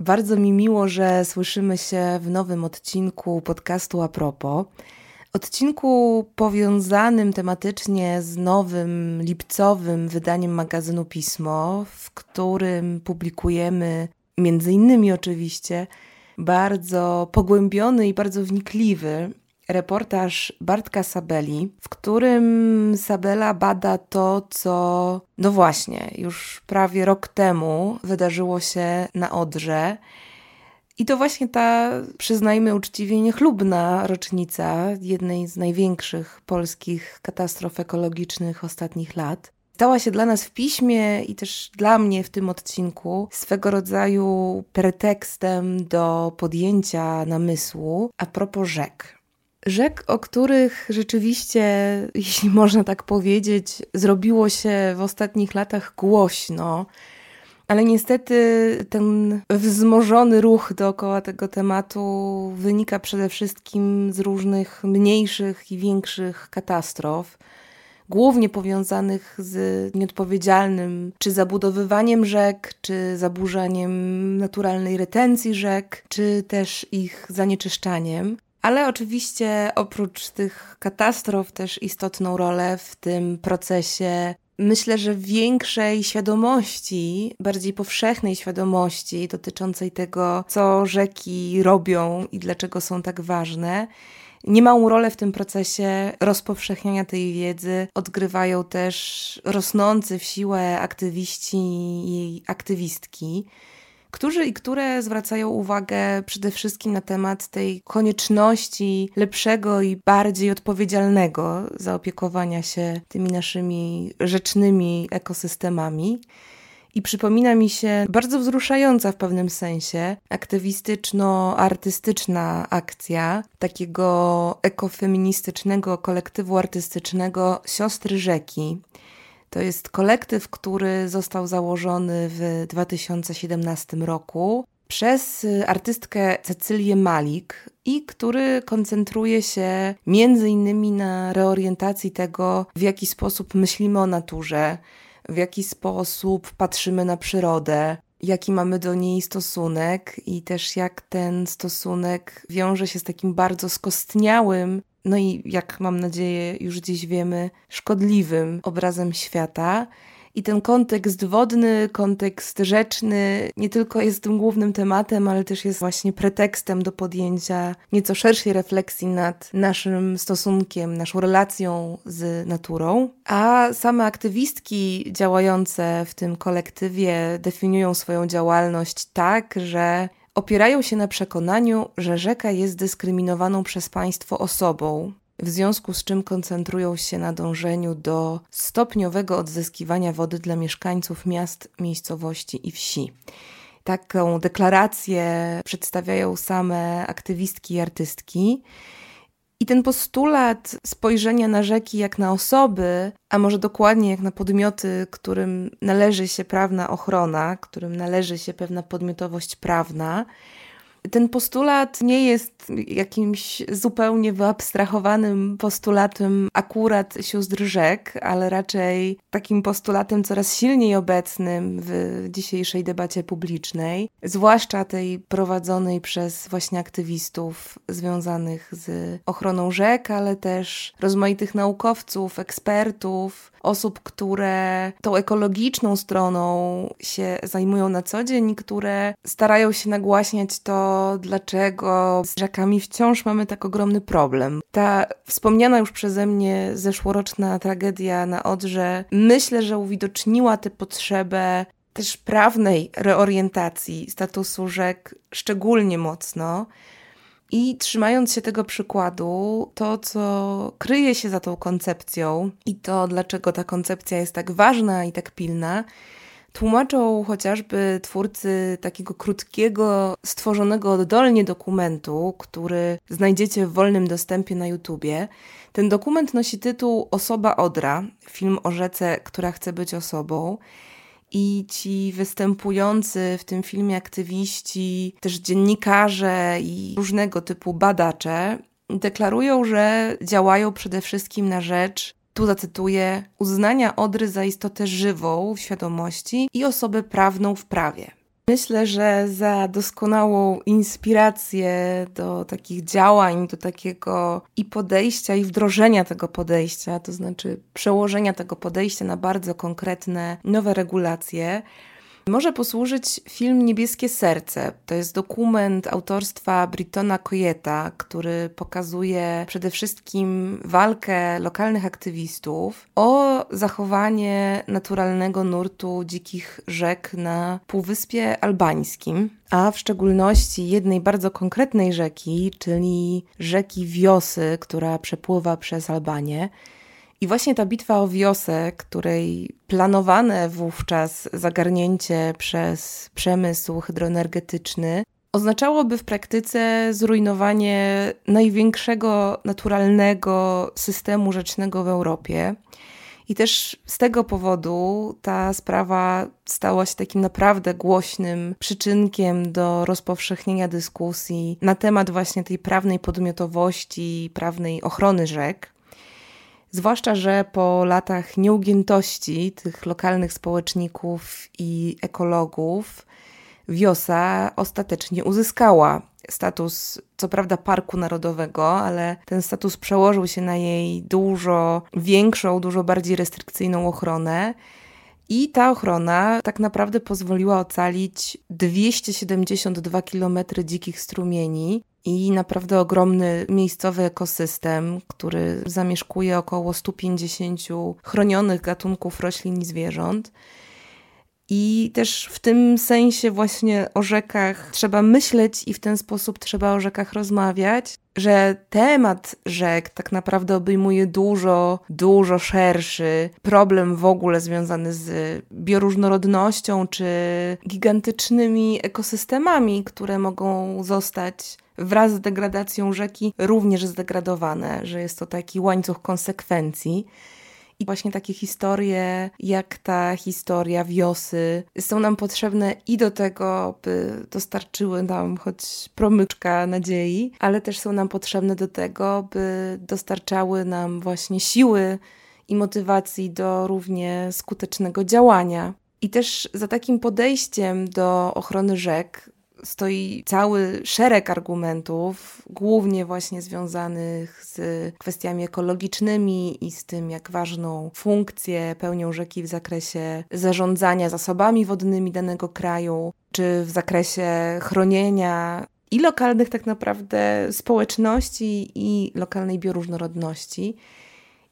Bardzo mi miło, że słyszymy się w nowym odcinku podcastu À propos. Odcinku powiązanym tematycznie z nowym lipcowym wydaniem magazynu Pismo, w którym publikujemy między innymi oczywiście bardzo pogłębiony i bardzo wnikliwy reportaż Bartka Sabeli, w którym Sabela bada to, co już prawie rok temu wydarzyło się na Odrze. I to właśnie ta, przyznajmy uczciwie, niechlubna rocznica jednej z największych polskich katastrof ekologicznych ostatnich lat stała się dla nas w Piśmie i też dla mnie w tym odcinku swego rodzaju pretekstem do podjęcia namysłu à propos rzek. Rzek, o których rzeczywiście, jeśli można tak powiedzieć, zrobiło się w ostatnich latach głośno, ale niestety ten wzmożony ruch dookoła tego tematu wynika przede wszystkim z różnych mniejszych i większych katastrof, głównie powiązanych z nieodpowiedzialnym czy zabudowywaniem rzek, czy zaburzaniem naturalnej retencji rzek, czy też ich zanieczyszczaniem. Ale oczywiście oprócz tych katastrof też istotną rolę w tym procesie, myślę, że większej świadomości, bardziej powszechnej świadomości dotyczącej tego, co rzeki robią i dlaczego są tak ważne. Niemałą rolę w tym procesie rozpowszechniania tej wiedzy odgrywają też rosnący w siłę aktywiści i aktywistki, którzy i które zwracają uwagę przede wszystkim na temat tej konieczności lepszego i bardziej odpowiedzialnego zaopiekowania się tymi naszymi rzecznymi ekosystemami. I przypomina mi się bardzo wzruszająca w pewnym sensie aktywistyczno-artystyczna akcja takiego ekofeministycznego kolektywu artystycznego Siostry Rzeki. To jest kolektyw, który został założony w 2017 roku przez artystkę Cecylię Malik i który koncentruje się między innymi na reorientacji tego, w jaki sposób myślimy o naturze, w jaki sposób patrzymy na przyrodę, jaki mamy do niej stosunek i też jak ten stosunek wiąże się z takim bardzo skostniałym, no i jak mam nadzieję już dziś wiemy, szkodliwym obrazem świata. I ten kontekst wodny, kontekst rzeczny nie tylko jest tym głównym tematem, ale też jest właśnie pretekstem do podjęcia nieco szerszej refleksji nad naszym stosunkiem, naszą relacją z naturą. A same aktywistki działające w tym kolektywie definiują swoją działalność tak, że opierają się na przekonaniu, że rzeka jest dyskryminowaną przez państwo osobą, w związku z czym koncentrują się na dążeniu do stopniowego odzyskiwania wody dla mieszkańców miast, miejscowości i wsi. Taką deklarację przedstawiają same aktywistki i artystki. I ten postulat spojrzenia na rzeki jak na osoby, a może dokładnie jak na podmioty, którym należy się prawna ochrona, którym należy się pewna podmiotowość prawna, ten postulat nie jest jakimś zupełnie wyabstrahowanym postulatem akurat sióstr rzek, ale raczej takim postulatem coraz silniej obecnym w dzisiejszej debacie publicznej, zwłaszcza tej prowadzonej przez właśnie aktywistów związanych z ochroną rzek, ale też rozmaitych naukowców, ekspertów, osób, które tą ekologiczną stroną się zajmują na co dzień, które starają się nagłaśniać to, dlaczego z rzekami wciąż mamy tak ogromny problem. Ta wspomniana już przeze mnie zeszłoroczna tragedia na Odrze, myślę, że uwidoczniła tę potrzebę też prawnej reorientacji statusu rzek szczególnie mocno. I trzymając się tego przykładu, to co kryje się za tą koncepcją i to, dlaczego ta koncepcja jest tak ważna i tak pilna, Tłumaczą chociażby twórcy takiego krótkiego, stworzonego oddolnie dokumentu, który znajdziecie w wolnym dostępie na YouTubie. Ten dokument nosi tytuł Osoba Odra, film o rzece, która chce być osobą. I ci występujący w tym filmie aktywiści, też dziennikarze i różnego typu badacze deklarują, że działają przede wszystkim na rzecz, tu zacytuję, uznania Odry za istotę żywą w świadomości i osobę prawną w prawie. Myślę, że za doskonałą inspirację do takich działań, do takiego i podejścia, i wdrożenia tego podejścia, to znaczy przełożenia tego podejścia na bardzo konkretne nowe regulacje, może posłużyć film Niebieskie Serce. To jest dokument autorstwa Britona Coyeta, który pokazuje przede wszystkim walkę lokalnych aktywistów o zachowanie naturalnego nurtu dzikich rzek na Półwyspie Albańskim, a w szczególności jednej bardzo konkretnej rzeki, czyli rzeki Vjosy, która przepływa przez Albanię. I właśnie ta bitwa o Vjosę, której planowane wówczas zagarnięcie przez przemysł hydroenergetyczny oznaczałoby w praktyce zrujnowanie największego naturalnego systemu rzecznego w Europie. I też z tego powodu ta sprawa stała się takim naprawdę głośnym przyczynkiem do rozpowszechnienia dyskusji na temat właśnie tej prawnej podmiotowości, prawnej ochrony rzek. Zwłaszcza, że po latach nieugiętości tych lokalnych społeczników i ekologów Vjosa ostatecznie uzyskała status, co prawda, parku narodowego, ale ten status przełożył się na jej dużo większą, dużo bardziej restrykcyjną ochronę. I ta ochrona tak naprawdę pozwoliła ocalić 272 km dzikich strumieni i naprawdę ogromny miejscowy ekosystem, który zamieszkuje około 150 chronionych gatunków roślin i zwierząt. I też w tym sensie właśnie o rzekach trzeba myśleć i w ten sposób trzeba o rzekach rozmawiać, że temat rzek tak naprawdę obejmuje dużo szerszy problem w ogóle związany z bioróżnorodnością czy gigantycznymi ekosystemami, które mogą zostać wraz z degradacją rzeki również zdegradowane, że jest to taki łańcuch konsekwencji. I właśnie takie historie, jak ta historia Vjosy, są nam potrzebne i do tego, by dostarczyły nam choć promyczka nadziei, ale też są nam potrzebne do tego, by dostarczały nam właśnie siły i motywacji do równie skutecznego działania. I też za takim podejściem do ochrony rzek stoi cały szereg argumentów, głównie właśnie związanych z kwestiami ekologicznymi i z tym, jak ważną funkcję pełnią rzeki w zakresie zarządzania zasobami wodnymi danego kraju, czy w zakresie chronienia i lokalnych tak naprawdę społeczności i lokalnej bioróżnorodności.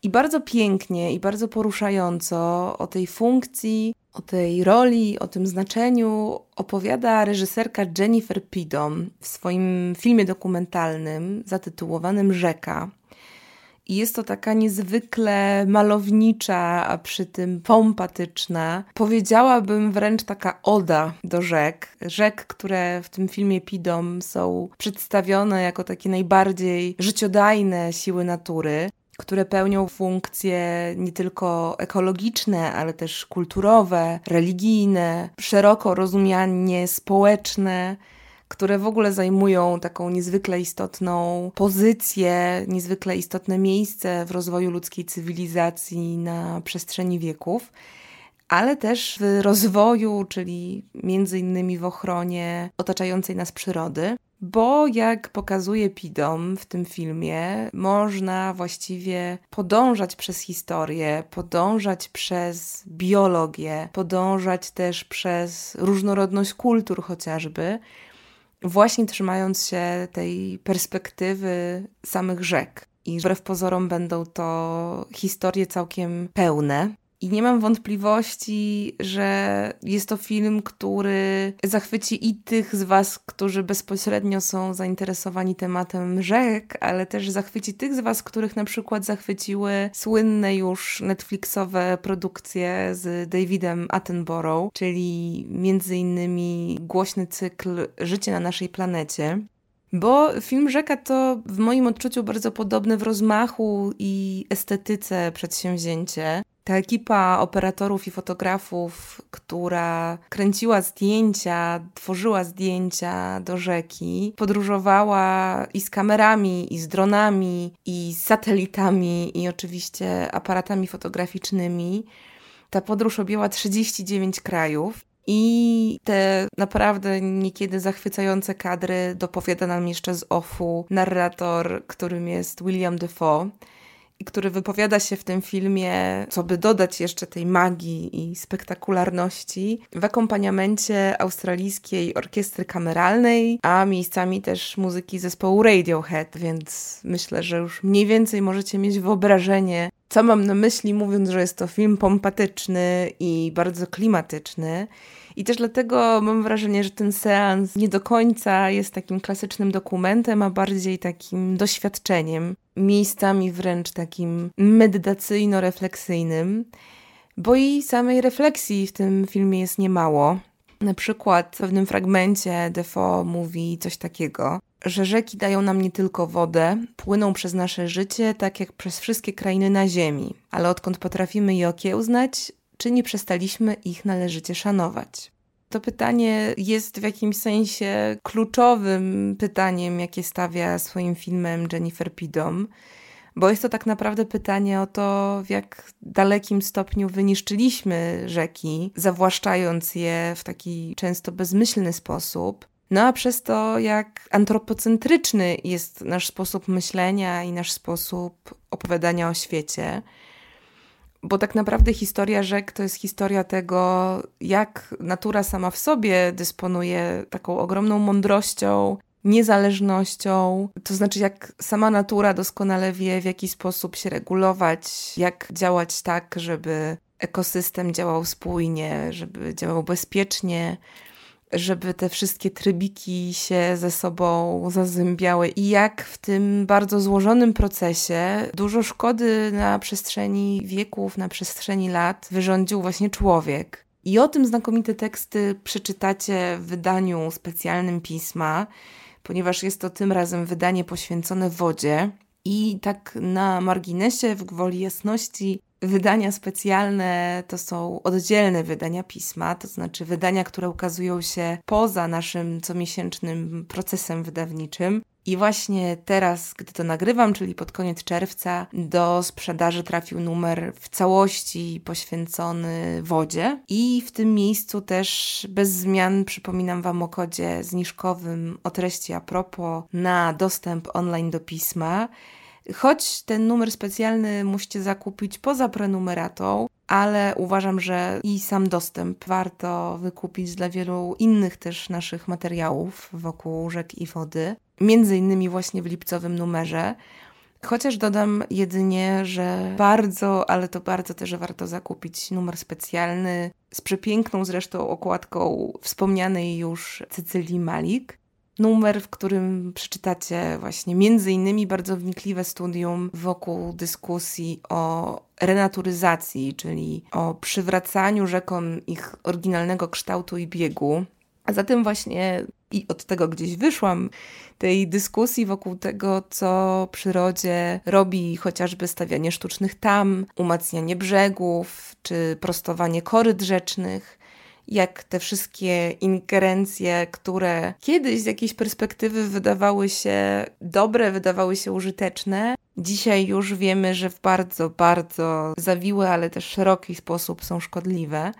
I bardzo pięknie i bardzo poruszająco o tej funkcji, o tej roli, o tym znaczeniu opowiada reżyserka Jennifer Peedom w swoim filmie dokumentalnym zatytułowanym Rzeka. I jest to taka niezwykle malownicza, a przy tym pompatyczna, powiedziałabym wręcz taka oda do rzek. Rzek, które w tym filmie Peedom są przedstawione jako takie najbardziej życiodajne siły natury, które pełnią funkcje nie tylko ekologiczne, ale też kulturowe, religijne, szeroko rozumianie społeczne, które w ogóle zajmują taką niezwykle istotną pozycję, niezwykle istotne miejsce w rozwoju ludzkiej cywilizacji na przestrzeni wieków, ale też w rozwoju, czyli między innymi w ochronie otaczającej nas przyrody. Bo jak pokazuje Peedom w tym filmie, można właściwie podążać przez historię, podążać przez biologię, podążać też przez różnorodność kultur chociażby, właśnie trzymając się tej perspektywy samych rzek. I wbrew pozorom będą to historie całkiem pełne. I nie mam wątpliwości, że jest to film, który zachwyci i tych z Was, którzy bezpośrednio są zainteresowani tematem rzek, ale też zachwyci tych z Was, których na przykład zachwyciły słynne już netflixowe produkcje z Davidem Attenborough, czyli między innymi głośny cykl Życie na naszej planecie. Bo film Rzeka to w moim odczuciu bardzo podobne w rozmachu i estetyce przedsięwzięcie. Ta ekipa operatorów i fotografów, która kręciła zdjęcia, tworzyła zdjęcia do rzeki, podróżowała i z kamerami, i z dronami, i z satelitami, i oczywiście aparatami fotograficznymi. Ta podróż objęła 39 krajów. I te naprawdę niekiedy zachwycające kadry dopowiada nam jeszcze z OFU narrator, którym jest Willem Dafoe, i który wypowiada się w tym filmie, co by dodać jeszcze tej magii i spektakularności, w akompaniamencie Australijskiej Orkiestry Kameralnej, a miejscami też muzyki zespołu Radiohead, więc myślę, że już mniej więcej możecie mieć wyobrażenie, co mam na myśli, mówiąc, że jest to film pompatyczny i bardzo klimatyczny. I też dlatego mam wrażenie, że ten seans nie do końca jest takim klasycznym dokumentem, a bardziej takim doświadczeniem, miejscami wręcz takim medytacyjno-refleksyjnym, bo i samej refleksji w tym filmie jest niemało. Na przykład w pewnym fragmencie Dafoe mówi coś takiego, że rzeki dają nam nie tylko wodę, płyną przez nasze życie, tak jak przez wszystkie krainy na ziemi, ale odkąd potrafimy je okiełznać, czy nie przestaliśmy ich należycie szanować? To pytanie jest w jakimś sensie kluczowym pytaniem, jakie stawia swoim filmem Jennifer Peedom, bo jest to tak naprawdę pytanie o to, w jak dalekim stopniu wyniszczyliśmy rzeki, zawłaszczając je w taki często bezmyślny sposób, no a przez to, jak antropocentryczny jest nasz sposób myślenia i nasz sposób opowiadania o świecie. Bo tak naprawdę historia rzek to jest historia tego, jak natura sama w sobie dysponuje taką ogromną mądrością, niezależnością. To znaczy, jak sama natura doskonale wie, w jaki sposób się regulować, jak działać tak, żeby ekosystem działał spójnie, żeby działał bezpiecznie, żeby te wszystkie trybiki się ze sobą zazębiały i jak w tym bardzo złożonym procesie dużo szkody na przestrzeni wieków, na przestrzeni lat wyrządził właśnie człowiek. I o tym znakomite teksty przeczytacie w wydaniu specjalnym pisma, ponieważ jest to tym razem wydanie poświęcone wodzie. I tak na marginesie, w gwoli jasności, wydania specjalne to są oddzielne wydania pisma, to znaczy wydania, które ukazują się poza naszym comiesięcznym procesem wydawniczym. I właśnie teraz, gdy to nagrywam, czyli pod koniec czerwca, do sprzedaży trafił numer w całości poświęcony wodzie. I w tym miejscu też bez zmian przypominam Wam o kodzie zniżkowym o treści à propos na dostęp online do pisma. Choć ten numer specjalny musicie zakupić poza prenumeratą, ale uważam, że i sam dostęp warto wykupić dla wielu innych też naszych materiałów wokół rzek i wody. Między innymi właśnie w lipcowym numerze. Chociaż dodam jedynie, że bardzo, ale to bardzo też warto zakupić numer specjalny z przepiękną zresztą okładką wspomnianej już Cecylii Malik. Numer, w którym przeczytacie właśnie między innymi bardzo wnikliwe studium wokół dyskusji o renaturyzacji, czyli o przywracaniu rzekom ich oryginalnego kształtu i biegu. A zatem właśnie i od tego gdzieś wyszłam, tej dyskusji wokół tego, co przyrodzie robi chociażby stawianie sztucznych tam, umacnianie brzegów czy prostowanie koryt rzecznych. Jak te wszystkie ingerencje, które kiedyś z jakiejś perspektywy wydawały się dobre, wydawały się użyteczne, dzisiaj już wiemy, że w bardzo, bardzo zawiły, ale też szeroki sposób są szkodliwe.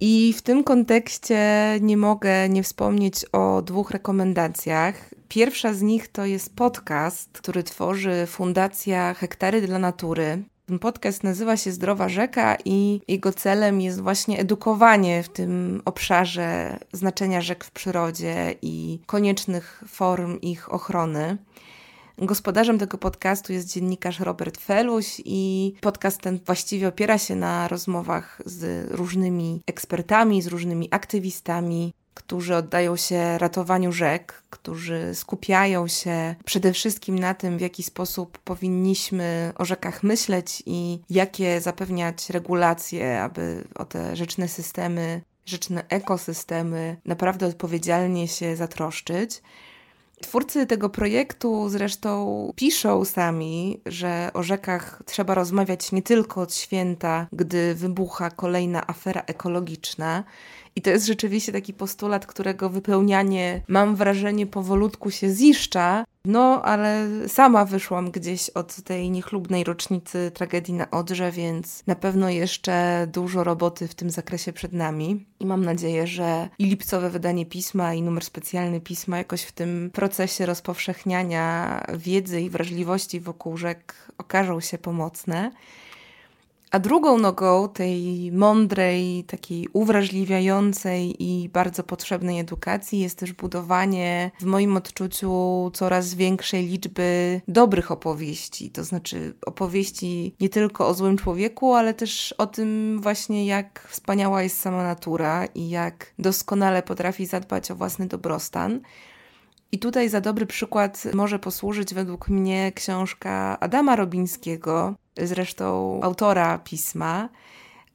I w tym kontekście nie mogę nie wspomnieć o dwóch rekomendacjach. Pierwsza z nich to jest podcast, który tworzy Fundacja Hektary dla Natury. Ten podcast nazywa się Zdrowa Rzeka i jego celem jest właśnie edukowanie w tym obszarze znaczenia rzek w przyrodzie i koniecznych form ich ochrony. Gospodarzem tego podcastu jest dziennikarz Robert Feluś i podcast ten właściwie opiera się na rozmowach z różnymi ekspertami, z różnymi aktywistami, którzy oddają się ratowaniu rzek, którzy skupiają się przede wszystkim na tym, w jaki sposób powinniśmy o rzekach myśleć i jakie zapewniać regulacje, aby o te rzeczne systemy, rzeczne ekosystemy naprawdę odpowiedzialnie się zatroszczyć. Twórcy tego projektu zresztą piszą sami, że o rzekach trzeba rozmawiać nie tylko od święta, gdy wybucha kolejna afera ekologiczna. I to jest rzeczywiście taki postulat, którego wypełnianie, mam wrażenie, powolutku się ziszcza. No, ale sama wyszłam gdzieś od tej niechlubnej rocznicy tragedii na Odrze, więc na pewno jeszcze dużo roboty w tym zakresie przed nami. I mam nadzieję, że i lipcowe wydanie pisma, i numer specjalny pisma jakoś w tym procesie rozpowszechniania wiedzy i wrażliwości wokół rzek okażą się pomocne. A drugą nogą tej mądrej, takiej uwrażliwiającej i bardzo potrzebnej edukacji jest też budowanie, w moim odczuciu, coraz większej liczby dobrych opowieści. To znaczy opowieści nie tylko o złym człowieku, ale też o tym właśnie, jak wspaniała jest sama natura i jak doskonale potrafi zadbać o własny dobrostan. I tutaj za dobry przykład może posłużyć według mnie książka Adama Robińskiego, zresztą autora pisma.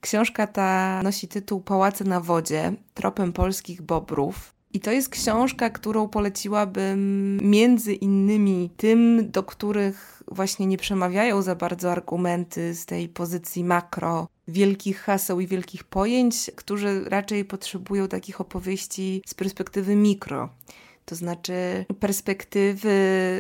Książka ta nosi tytuł Pałace na wodzie, tropem polskich bobrów. I to jest książka, którą poleciłabym między innymi tym, do których właśnie nie przemawiają za bardzo argumenty z tej pozycji makro, wielkich haseł i wielkich pojęć, którzy raczej potrzebują takich opowieści z perspektywy mikro. To znaczy perspektywy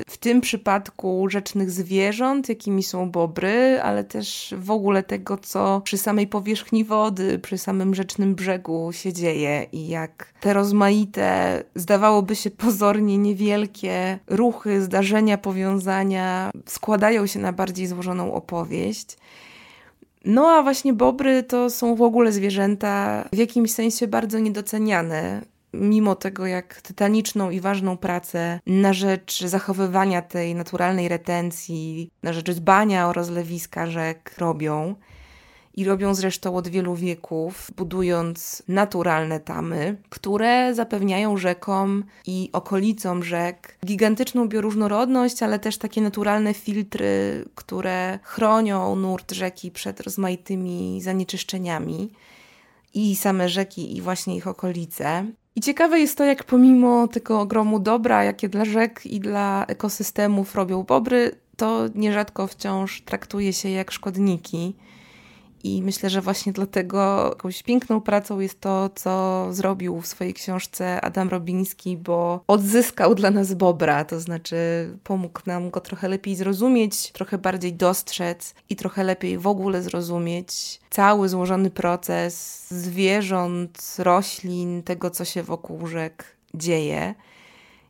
w tym przypadku rzecznych zwierząt, jakimi są bobry, ale też w ogóle tego, co przy samej powierzchni wody, przy samym rzecznym brzegu się dzieje i jak te rozmaite, zdawałoby się pozornie niewielkie ruchy, zdarzenia, powiązania składają się na bardziej złożoną opowieść. No a właśnie bobry to są w ogóle zwierzęta w jakimś sensie bardzo niedoceniane, mimo tego, jak tytaniczną i ważną pracę na rzecz zachowywania tej naturalnej retencji, na rzecz dbania o rozlewiska rzek robią. I robią zresztą od wielu wieków, budując naturalne tamy, które zapewniają rzekom i okolicom rzek gigantyczną bioróżnorodność, ale też takie naturalne filtry, które chronią nurt rzeki przed rozmaitymi zanieczyszczeniami. I same rzeki, i właśnie ich okolice. I ciekawe jest to, jak pomimo tego ogromu dobra, jakie dla rzek i dla ekosystemów robią bobry, to nierzadko wciąż traktuje się jak szkodniki. I myślę, że właśnie dlatego jakąś piękną pracą jest to, co zrobił w swojej książce Adam Robiński, bo odzyskał dla nas bobra, to znaczy pomógł nam go trochę lepiej zrozumieć, trochę bardziej dostrzec i trochę lepiej w ogóle zrozumieć cały złożony proces zwierząt, roślin, tego, co się wokół rzek dzieje.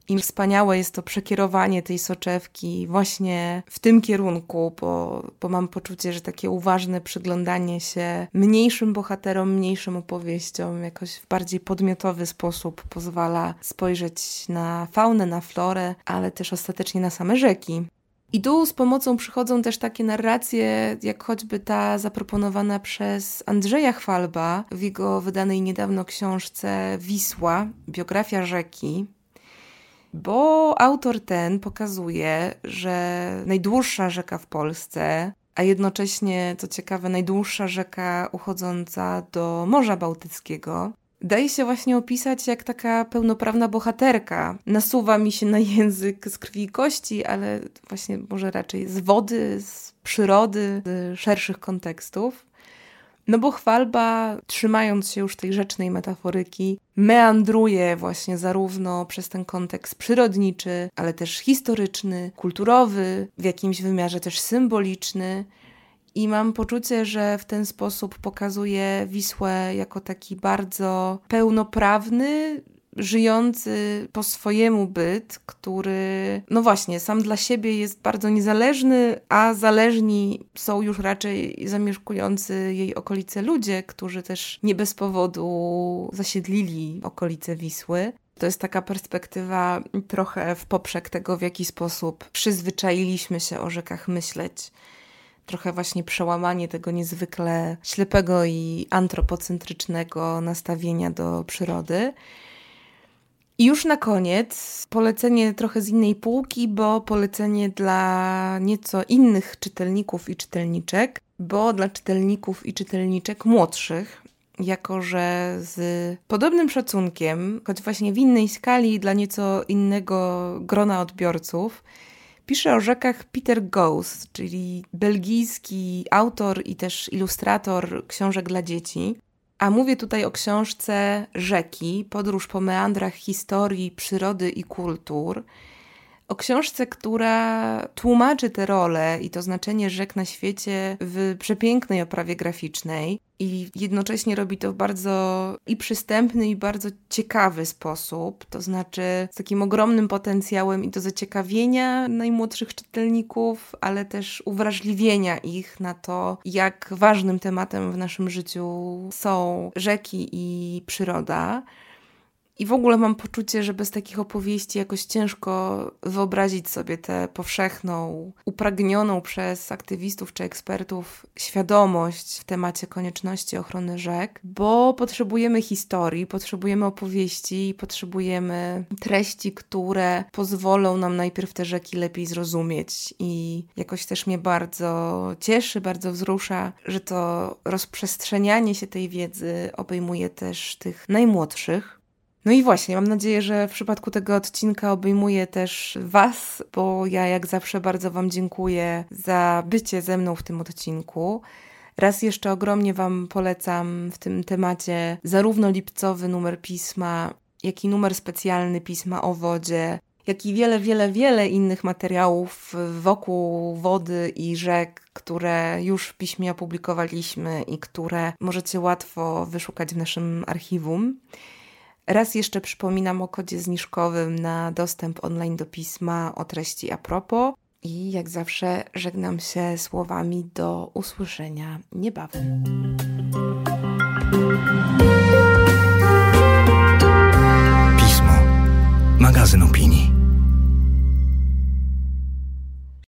I wspaniałe jest to przekierowanie tej soczewki właśnie w tym kierunku, bo mam poczucie, że takie uważne przyglądanie się mniejszym bohaterom, mniejszym opowieściom jakoś w bardziej podmiotowy sposób pozwala spojrzeć na faunę, na florę, ale też ostatecznie na same rzeki. I tu z pomocą przychodzą też takie narracje, jak choćby ta zaproponowana przez Andrzeja Chwalba w jego wydanej niedawno książce Wisła, biografia rzeki. Bo autor ten pokazuje, że najdłuższa rzeka w Polsce, a jednocześnie, co ciekawe, najdłuższa rzeka uchodząca do Morza Bałtyckiego, daje się właśnie opisać jak taka pełnoprawna bohaterka. Nasuwa mi się na język z krwi i kości, ale właśnie może raczej z wody, z przyrody, z szerszych kontekstów. No bo Chwalba, trzymając się już tej rzecznej metaforyki, meandruje właśnie zarówno przez ten kontekst przyrodniczy, ale też historyczny, kulturowy, w jakimś wymiarze też symboliczny. I mam poczucie, że w ten sposób pokazuje Wisłę jako taki bardzo pełnoprawny, żyjący po swojemu byt, który, no właśnie, sam dla siebie jest bardzo niezależny, a zależni są już raczej zamieszkujący jej okolice ludzie, którzy też nie bez powodu zasiedlili okolice Wisły. To jest taka perspektywa trochę w poprzek tego, w jaki sposób przyzwyczailiśmy się o rzekach myśleć. Trochę właśnie przełamanie tego niezwykle ślepego i antropocentrycznego nastawienia do przyrody. I już na koniec polecenie trochę z innej półki, bo polecenie dla nieco innych czytelników i czytelniczek, bo dla czytelników i czytelniczek młodszych, jako że z podobnym szacunkiem, choć właśnie w innej skali dla nieco innego grona odbiorców, pisze o rzekach Peter Goes, czyli belgijski autor i też ilustrator książek dla dzieci. A mówię tutaj o książce Rzeki. Podróż po meandrach historii, przyrody i kultur. O książce, która tłumaczy te role i to znaczenie rzek na świecie w przepięknej oprawie graficznej i jednocześnie robi to w bardzo i przystępny i bardzo ciekawy sposób, to znaczy z takim ogromnym potencjałem i do zaciekawienia najmłodszych czytelników, ale też uwrażliwienia ich na to, jak ważnym tematem w naszym życiu są rzeki i przyroda. I w ogóle mam poczucie, że bez takich opowieści jakoś ciężko wyobrazić sobie tę powszechną, upragnioną przez aktywistów czy ekspertów świadomość w temacie konieczności ochrony rzek, bo potrzebujemy historii, potrzebujemy opowieści, potrzebujemy treści, które pozwolą nam najpierw te rzeki lepiej zrozumieć. I jakoś też mnie bardzo cieszy, bardzo wzrusza, że to rozprzestrzenianie się tej wiedzy obejmuje też tych najmłodszych. No i właśnie, mam nadzieję, że w przypadku tego odcinka obejmuję też Was, bo ja jak zawsze bardzo Wam dziękuję za bycie ze mną w tym odcinku. Raz jeszcze ogromnie Wam polecam w tym temacie zarówno lipcowy numer pisma, jak i numer specjalny pisma o wodzie, jak i wiele innych materiałów wokół wody i rzek, które już w piśmie opublikowaliśmy i które możecie łatwo wyszukać w naszym archiwum. Raz jeszcze przypominam o kodzie zniżkowym na dostęp online do pisma o treści à propos i jak zawsze żegnam się słowami do usłyszenia niebawem. Pismo. Magazyn opinii.